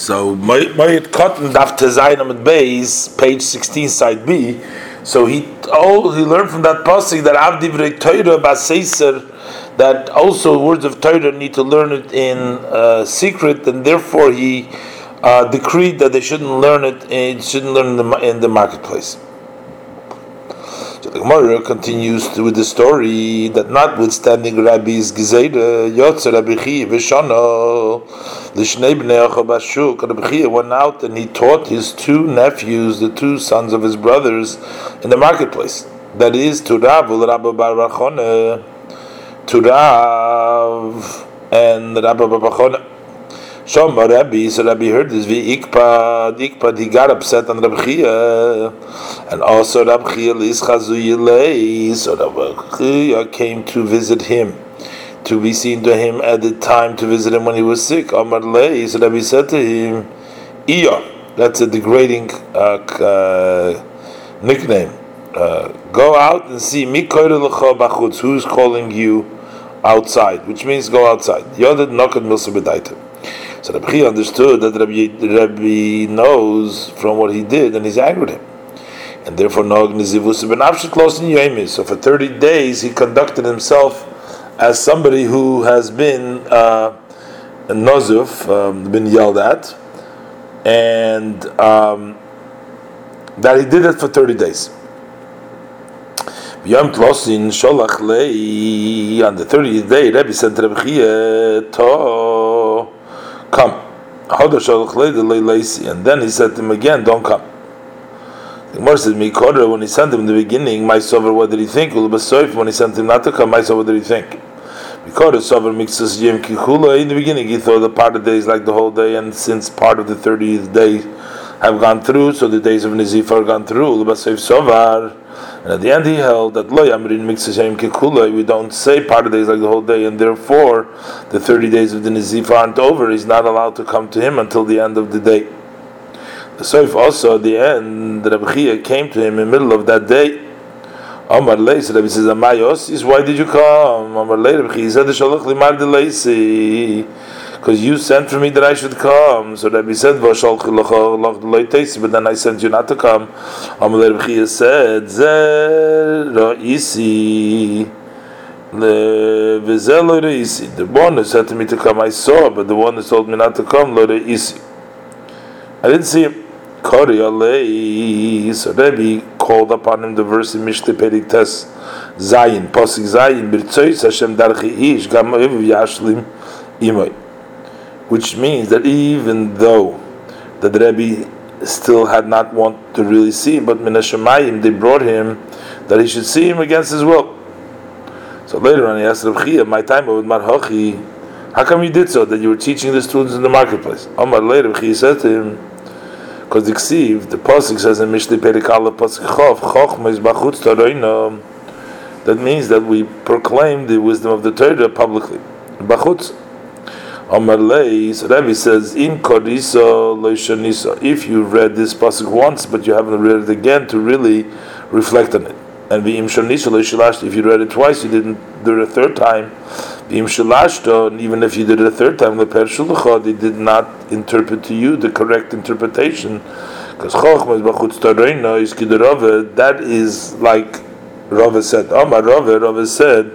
So Moed Cotton Daf Tezayin at Beis, page 16, side B. So he learned from that pasuk that Av Divrei Torah Baseiser, that also words of Torah need to learn it in secret, and therefore he decreed that they shouldn't learn it. It shouldn't learn in the marketplace. So the Gemara continues with the story that notwithstanding Rabbi's Gezeira, Yotze Rabbi Chiya V'Shano, L'Shnei Bnei Achobashu, Rabbi Chiya went out and he taught his two nephews, the two sons of his brothers, in the marketplace. That is, to Rav, Rabbi Barachone, to Rav, and Rabbi Barachone. Shomar Rabbi, so Rabbi heard this, he got upset on Rabbi Chiya, and also Rabbi Chiya, so Rabbi Chiya came to visit him, to be seen to him at the time, to visit him when he was sick. Amar Lei, so Rabbi said to him, Iya, that's a degrading nickname, go out and see, who's calling you outside, which means go outside. Yodet Nokat Milsa B'daita. So Rabbi Chiya understood that Rabbi knows from what he did, and he's angry at him. And therefore, so for 30 days he conducted himself as somebody who has been nozuf, been yelled at, and that he did it for 30 days. On the 30th day, Rabbi sent Rabbi Chiya to come, and then he said to him again, don't come. The Gemara said, when he sent him in the beginning, my sovereign, what did he think? When he sent him not to come, my sovereign, what did he think? In the beginning, he thought the part of the day is like the whole day, and since part of the 30th day have gone through, so the days of Nizif are gone through. And at the end, he held that we don't say part of the days like the whole day, and therefore the 30 days of the Nizif aren't over. He's not allowed to come to him until the end of the day. The Soif also at the end, Rabbi Chiya came to him in the middle of that day. Amar Lei, so Rabbi says, Amayos, why did you come? Amar Lei, Rabbi Chiya said, Shalach Limar de Leisi, because you sent for me that I should come. So Rabbi said, but then I sent you not to come. Rabbi Chiya said, the one who said to me to come, I saw, but the one who told me not to come, I didn't see him. So Rabbi called upon him the verse in Mishlei Perik Tes Zayin, Pasuk Zayin, B'rtzois Hashem Darchi Ish Gam Eviv Yashlim Imoi. Which means that even though the Rebbe still had not want to really see him, but Mina Shemayim, they brought him that he should see him against his will. So later on he asked Rav Chiya, my time with Mar Ukva, how come you did so, that you were teaching the students in the marketplace? Omar later Rav Chiya said to him, because the Ksiv, the Pasuk says in Mishlei Perik Aleph Pasuk Chof, Chochma is bachutz Torah, that means that we proclaim the wisdom of the Torah publicly. Bachutz. Amar Lei, so Rabbi says, "Im Koriso Loishaniso." If you read this pasuk once, but you haven't read it again to really reflect on it, and V'im Shaniso Loishilash. If you read it twice, you didn't do it a third time. V'im Shilashto, and even if you did it a third time, Leper Shulchod, they did not interpret to you the correct interpretation, because Chochmas Bachutz Torayna is Kiderove. That is like Rav said, Amar Rav said,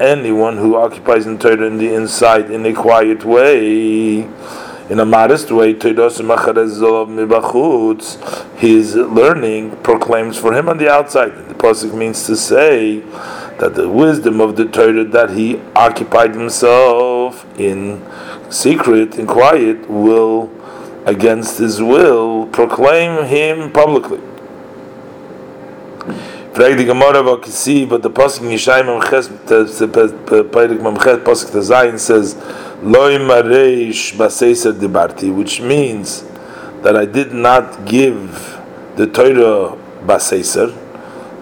anyone who occupies in Torah in the inside, in a quiet way, in a modest way, his learning proclaims for him on the outside. The pasuk means to say that the wisdom of the Torah that he occupied himself in secret, in quiet, will, against his will, proclaim him publicly. But the pasuk in Yishai pasuk to Zayin says, "Lo imareish baseiser dibarti," which means that I did not give the Torah baseiser,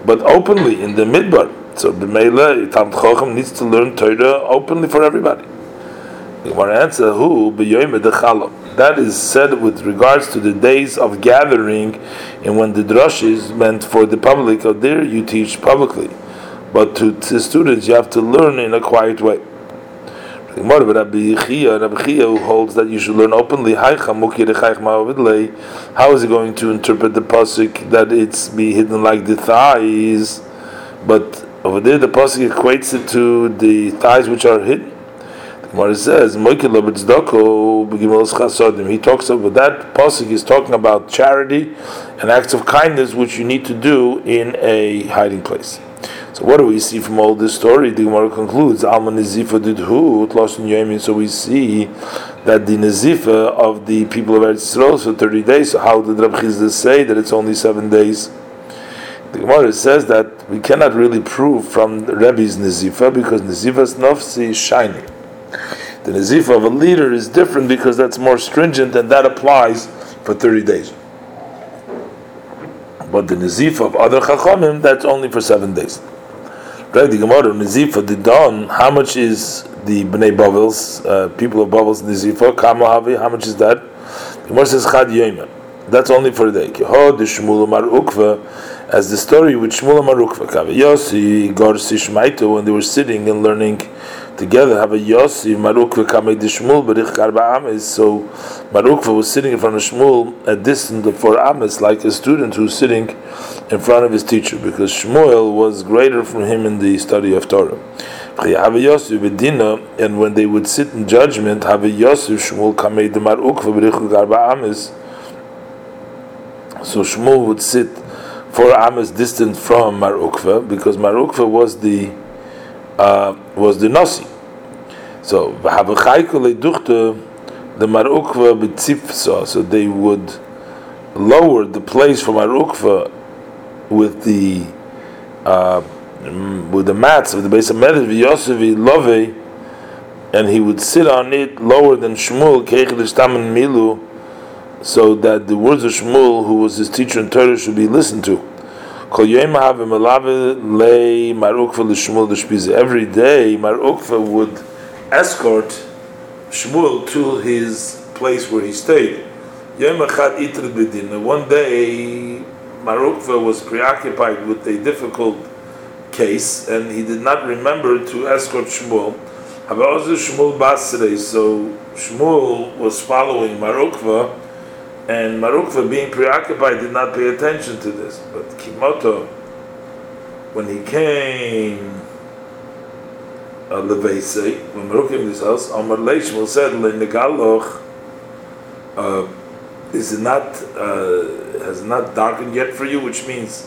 but openly in the midbar. So B'meila, Talmid Chacham needs to learn Torah openly for everybody. The Gemara answer, "Who b'yoyim edechalom?" That is said with regards to the days of gathering, and when the drush is meant for the public, out there you teach publicly, but to students you have to learn in a quiet way. Gemara with Rabbi Chiya, Rabbi Chiya, who holds that you should learn openly. How is he going to interpret the pasuk that it's be hidden like the thighs? But over there, the pasuk equates it to the thighs which are hidden. The Gemara says, "He talks about that pasuk is talking about charity and acts of kindness which you need to do in a hiding place." So what do we see from all this story? The Gemara concludes, Alma Nezifa Didhu, Tloshun Yomin. So we see that the Nezifa of the people of Eretz Yisrael for 30 days, so how did Rab Chizda say that it's only 7 days? The Gemara says that we cannot really prove from Rabbi's Nezifa because Nezifa's Nafsi is shining. The Nezifa of a leader is different because that's more stringent and that applies for 30 days. But the Nezifa of other Chachamim, that's only for 7 days. Right, the Gemara, Nezifa Didon, how much is the Bnei Bavel's, people of Bavel's Nezifa, Kama Havi, how much is that? The Gemara says, Chad Yomer, that's only for a day. Ho, the Shmuel Mar Ukva, as the story with Shmuel Mar Ukva, Kavi Yossi, Gorsi Shmaito, when they were sitting and learning together, have a Yossi, Mar Ukva, Kame de Shmuel, Berichav Ames. So Mar Ukva was sitting in front of Shmuel, a distance of 4 ames, like a student who's sitting in front of his teacher, because Shmuel was greater from him in the study of Torah. And when they would sit in judgment, so Shmuel would sit 4 ames distant from Mar Ukva, because Mar Ukva was the Nasi. So the Mar Ukva b'tzipsa, so they would lower the place for Mar Ukva with the mats of the base of Medrash v'Yosevi Love, and he would sit on it lower than Shmuel Keichel Milu, so that the words of Shmuel, who was his teacher in Torah, should be listened to. Every day Mar Ukva would escort Shmuel to his place where he stayed. One day Mar Ukva was preoccupied with a difficult case and he did not remember to escort Shmuel. So Shmuel was following Mar Ukva, and Mar Ukva, being preoccupied, did not pay attention to this. But Kimoto, when he came Levese, when Mar Ukva came to his house, Omar Leishmul said, Le'negaloch, is it not has it not darkened yet for you? Which means,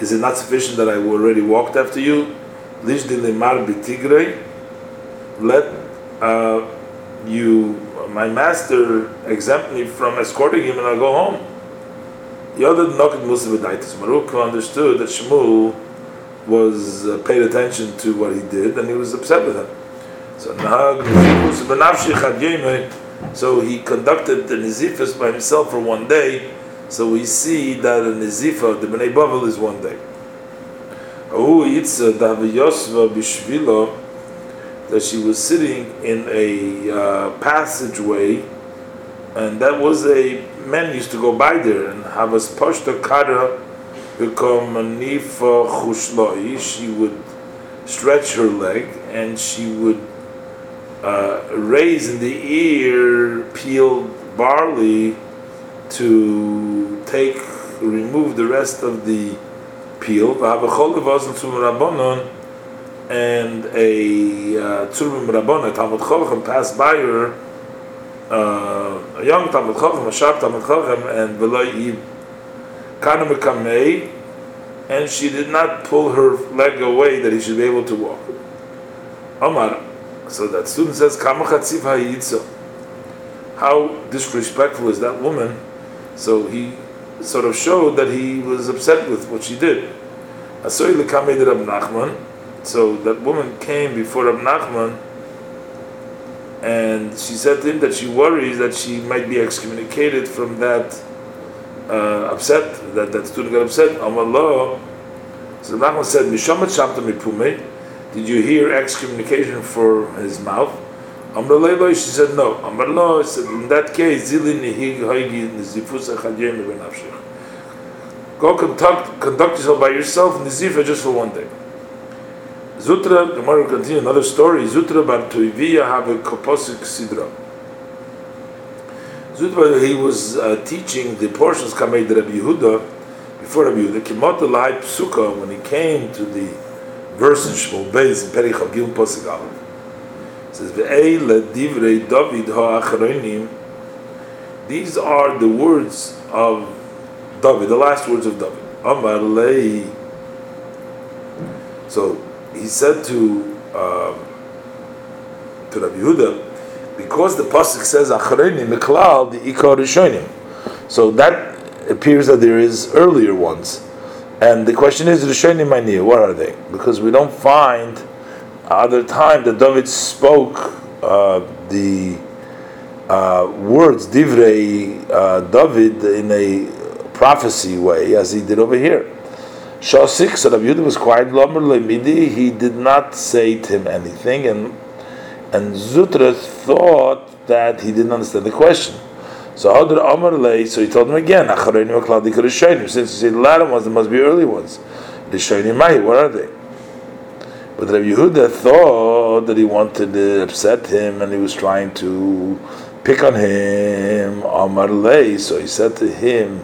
is it not sufficient that I already walked after you? Let my master exempt me from escorting him, and I'll go home. The other Nokid Muslim B'daitis, Mar Ukva understood that Shmuel was paid attention to what he did, and he was upset with him. So he conducted the Nizifas by himself for 1 day. So we see that a Nezifa, the Bnei Bavel, is 1 day. That she was sitting in a passageway, and that was a man used to go by there and have a poshta kara become a nifa chushloi. She would stretch her leg and she would raise in the ear peeled barley to remove the rest of the peel, and a Tzurvim Rabbonah, Talmud Chacham, passed by her, a young Talmud Chacham, a sharp Talmud Chacham, and Veloy Kanamikamei, and she did not pull her leg away that he should be able to walk. Omar, so that student says, Kamachatziv Hayitzo. How disrespectful is that woman? So he sort of showed that he was upset with what she did. Asoy lekamei de Abnachman. So that woman came before Abnachman, and she said to him that she worries that she might be excommunicated from that upset, that student got upset. Amallah. So Abnachman said, Mishamat Shamta Mipume, did you hear excommunication for his mouth? She said, no. Amrullah said, in that case, go conduct yourself by yourself, Nizifa, just for 1 day. Zutra, Gemara will continue another story. Zutra bar Tuvav have a koposik sidra. Zutra, he was teaching the portions Kamei Rabbi Yehuda, before Rabbi Yehuda. Kimot Elai Psuka, when he came to the verse in Shmuel Beis in Berichav Gil Posig Aleph, says Ve'ele Divrei David Ha'achronim. These are the words of David, the last words of David. Amar Lei. So he said to Rabbi Yehuda, because the pasuk says Achronim Miklal the Ikar Rishonim, so that appears that there is earlier ones, and the question is Rishonim Mania, what are they? Because we don't find other time that David spoke the words Divrei David in a prophecy way as he did over here. Sho 6, Rabbi Yehuda was quiet. Lomer le'midi, he did not say to him anything, and Zutra thought that he didn't understand the question. So Hadr Amar Lei, so he told him again, Achronim Akladik Rishonim. Since you say the latter ones, there must be early ones. Rishonim Mahi, what are they? But Rabbi Yehuda thought that he wanted to upset him, and he was trying to pick on him. Amar Lei, so he said to him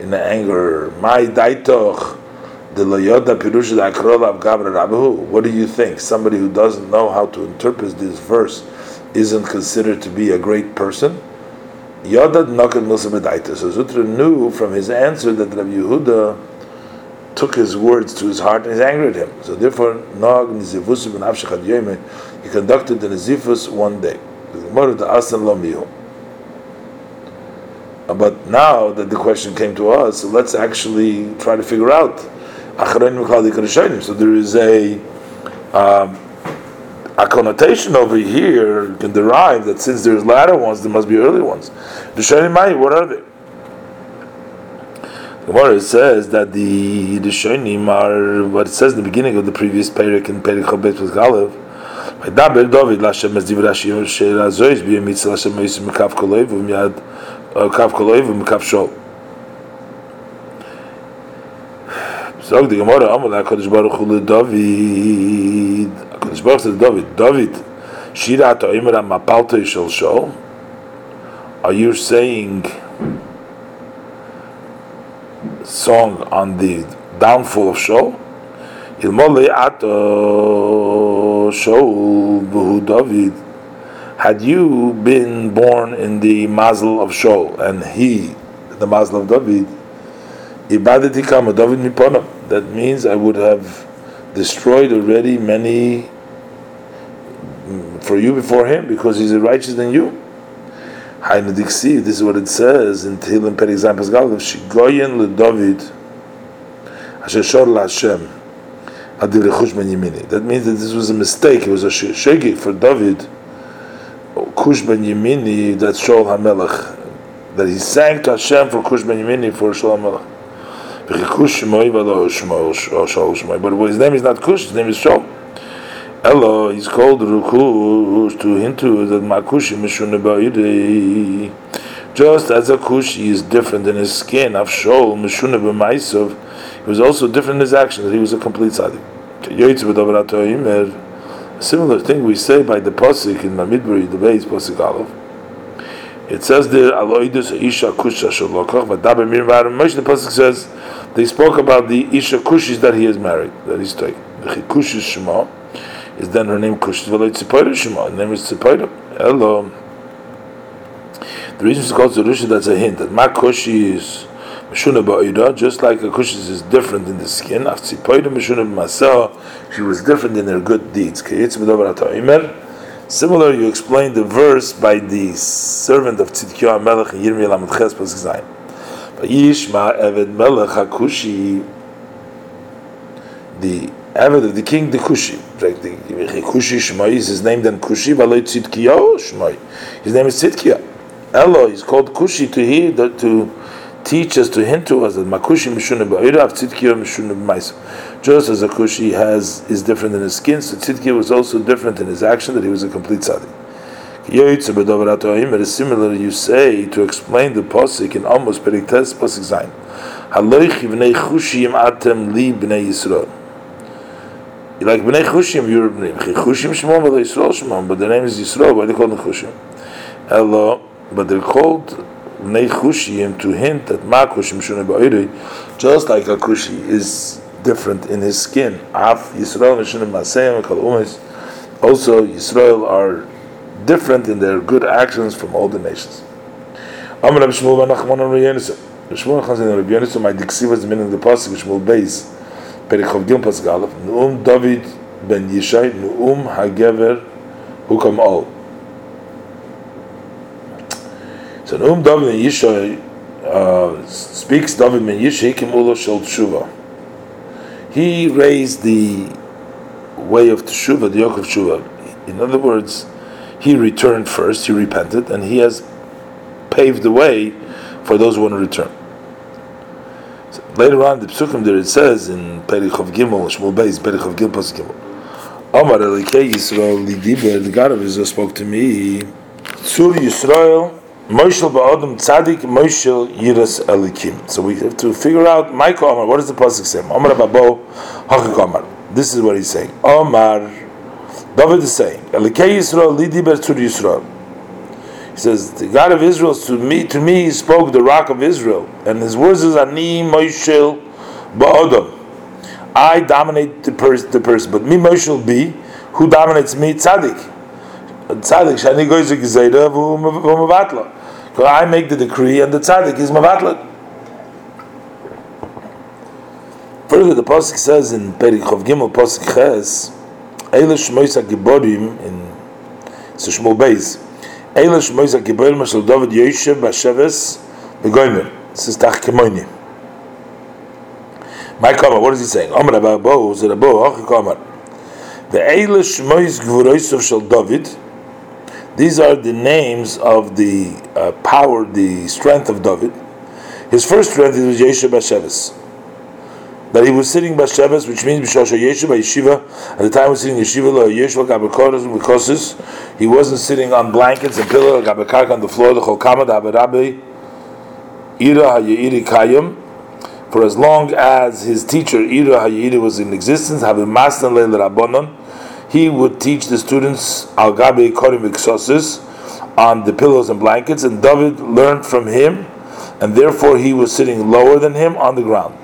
in anger, "My daitoch." What do you think? Somebody who doesn't know how to interpret this verse isn't considered to be a great person? So Zutra knew from his answer that Rabbi Yehuda took his words to his heart and it angered him. So therefore, he conducted the Nizifus one day. But now that the question came to us, so let's actually try to figure out. So there is a connotation over here you can derive that since there's latter ones, there must be early ones. Rishonim Mahi, what are they? The Gemara says that the Rishonim are what it says in the beginning of the previous Perek in Perek Chobet with Galev. So the Gemara, HaKadosh Baruch Hu David. HaKadosh Baruch said to David, David, Shira Toimra Mapalto Shel Sho. Are you saying song on the downfall of Sho? Ilmole Ato Sho V'hu David. Had you been born in the mazel of Sho and he, the mazel of David, Ibadati Kama David Miponam. That means I would have destroyed already many for you before him, because he's righteous than you. This is what it says in Tehillim Perek Pasgal of Shigoyen le David Asher Shor la Hashem Adil Rechush Ben Yemini. That means that this was a mistake. It was a shegik for David Kush Ben Yemini, that Shaul HaMelech, that he sang to Hashem for Kush Ben Yemini for Shaul HaMelech. But his name is not Kush, his name is Sho. Elo, he's called Rukush to hint to that Makushi Mishun Ba'iri. Just as a Kush is different in his skin, of Sho, Mishun Ba'maisov, he was also different in his actions, he was a complete Tzaddik. A similar thing we say by the Posik in Midbury, the Beis Posik Aleph. It says there, Aloidus Isha Kusha Shalokach, but Daber Mirvar Moshe, the Pasuk says, they spoke about the Isha Kushis that he is married, that he's taken. The Chikushis Shema is then her name Kushis, Veloid Tzipoida Shema, her name is Tzipoida. Hello. The reason it's called Zerusha, that's a hint, that my Kushi is Meshuna Ba'ira, just like a Kushis is different in the skin, of Tzipoida Meshuna B'Masah, she was different in her good deeds. K'yetz B'Dobar HaTa'imer. Similar, you explain the verse by the servant of Tzidkiyah Melech in Yirmi Lamed Ches Pasuk Zayin. Vayishma Eved Melech HaKushi, the Eved of the king, the Kushi. Kushi Shmai is his name, then Kushi, Valoi Tzidkiyah Shmai. His name is Tzidkiyah. Elo is called Kushi to hear, to teach us, to hint to us that Makushi Mishun Ba'ira of Tzidkiyah Mishun B'Mais. Just as a Kushi is different in his skin, so Tzidkiyah was also different in his action, that he was a complete tzaddik. Similar, you say, to explain the Pasuk in Amos Perek Tes Pasuk Zayin. Haloich Bnei Chushim Atem Li Bnei Yisro. like Bnei Chushim, you're Chushim Shmom, but Yisro Shmom, but their name is Yisro. Why are they called Chushim? Hello, but they're called Bnei Chushim to hint that Ma Kushim Shunei Ba'iri, just like a Kushi is different in his skin. Af Yisrael Shunei Maseim Kal Umis. Also, Yisrael are different in their good actions from all the nations. Amar Rabbi Shmuel Banachman and Shmuel comes in Rabbi Yehuda. My dixiv meaning the pasuk Shmuel Beis, Berichav Gil Pas Galaf. Nuum David ben Yishai Nuum Hagever Hukam Al. So Nuum David ben Yishai speaks David ben Yishai Kimulo Shel Tshuva. He raised the way of Tshuva, the yoke of Tshuva. In other words, he returned first. He repented, and he has paved the way for those who want to return. So later on, the Psukim there, it says in Berichav Gimel, Shmuel Beis, Berichav Gimel, Pasuk Gimel, Amar Elikei Yisrael, Lidiber, the God of Israel spoke to me, Tzur Yisrael, Moshel Ba'odom Tzadik, Moshel Yiras Elikim. So we have to figure out, Michael Amar, what does the Pasuk say? Amar Ababo, Hachik Amar. This is what he's saying. Amar, David is saying, Elikei Yisrael, Lidiber, Tzur Yisrael. He says, the God of Israel to me he spoke the rock of Israel, and his words is Ani Moshel Ba'odom. I dominate the person, but me Moshel be who dominates me Tzadik Shani goes to Gezeira V'Mavatla. So I make the decree, and the Tzadik is Mavatla. Further, the pasuk says in Berichav Gimel pasuk Ches, Eilush Moisa Giborim in Shmuel Beis. This is Tachkemoini. My comment, what is he saying? Amr Ababo, Zerabo, Achikomer. The Eilish Mois Gvuroisov Shel David. These are the names of the power, the strength of David. His first strength was Yeshua Basheves. That he was sitting Basheves, which means Bishosha Yeshua Yeshiva. At the time he was sitting Yeshiva, Lo Yeshua Gabakoros, because he wasn't sitting on blankets and pillow, on the floor, the Cholkama, the Habarabi, Ira Hayeiri Kayim. For as long as his teacher, Ira Hayeiri, was in existence, Habimastan Leil Rabbonon, he would teach the students Al Gabi Korim Iksosis on the pillows and blankets, and David learned from him, and therefore he was sitting lower than him on the ground.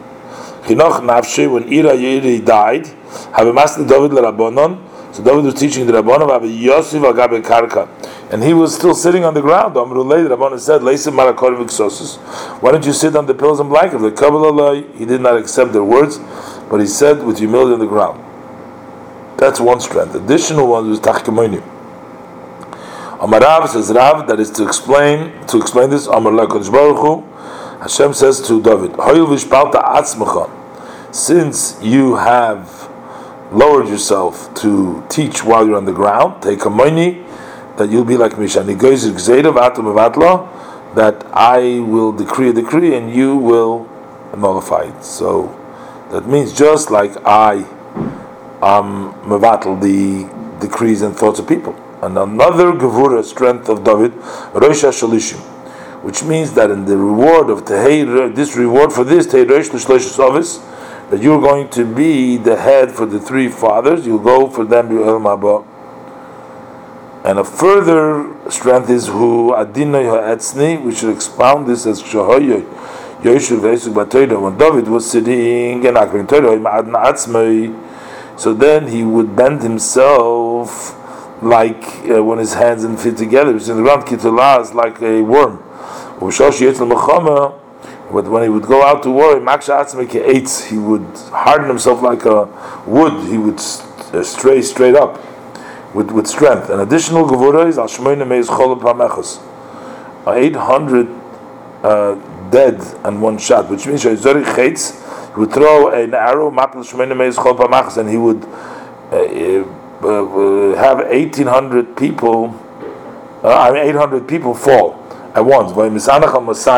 Chinoch Nafshi, when Ira Hayeiri died, Habimastan David Rabbonon. So David was teaching the Rabbanim about Yosef Agabe Karka, and he was still sitting on the ground. Amrulay, the Rabbanim said, "Leisim Marakorim Iksosus." Why don't you sit on the pillows and blankets? The Kabbalah, he did not accept their words, but he said with humility on the ground. That's one strength. Additional one was Tachkemonim. Amar Rav says, Rav, that is to explain this. Amar Lakodesh Baruch Hu, Hashem says to David, "Hoyul v'shpalta atzmecha," since you have lowered yourself to teach while you're on the ground, take a money, that you'll be like Misha. That I will decree a decree and you will nullify it. So that means just like I mevatl the decrees and thoughts of people. And another gevura, strength of David, Rosh Hashalishim, which means that in the reward of this reward for this, that you're going to be the head for the three fathers, you'll go for them. And a further strength is Hu Adinai Ha'etzni. We should expound this as when David was sitting and Akrin Torah, so then he would bend himself like when his hands and feet together, which in the ground Kitulah like a worm. But when he would go out to war, he would harden himself like a wood. He would stray straight up with strength. An additional gevura is 800 dead in one shot, which means he would throw an arrow, and he would have 800 people fall at once.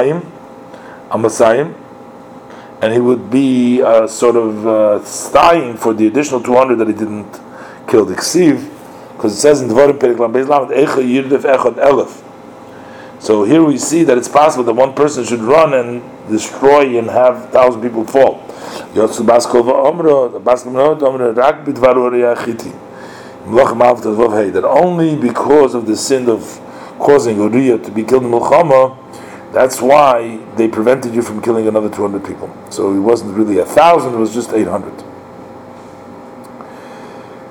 And he would be sighing for the additional 200 that he didn't kill the Ksiv, because it says in Devorim Periklam Beislam, Echad Yirdef Echad Elef. So here we see that it's possible that one person should run and destroy and have 1,000 people fall. That only because of the sin of causing Uriah to be killed in Mulchama, that's why they prevented you from killing another 200 people. So it wasn't really 1,000, it was just 800.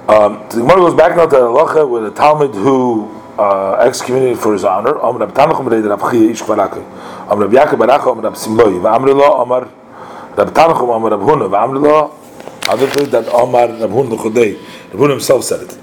The Gemara goes back now to the halacha with a Talmud who excommunicated for his honor. Rab Tanuchum read Rabbi Chiya Ish Barakim. Rab Yachim Barachone Rab Mishlei. V'amrila Amar Rab Tanuchum Amar Rab Huna. V'amrila other place that Amar Rab Huna Chodei. Rab Huna himself said it.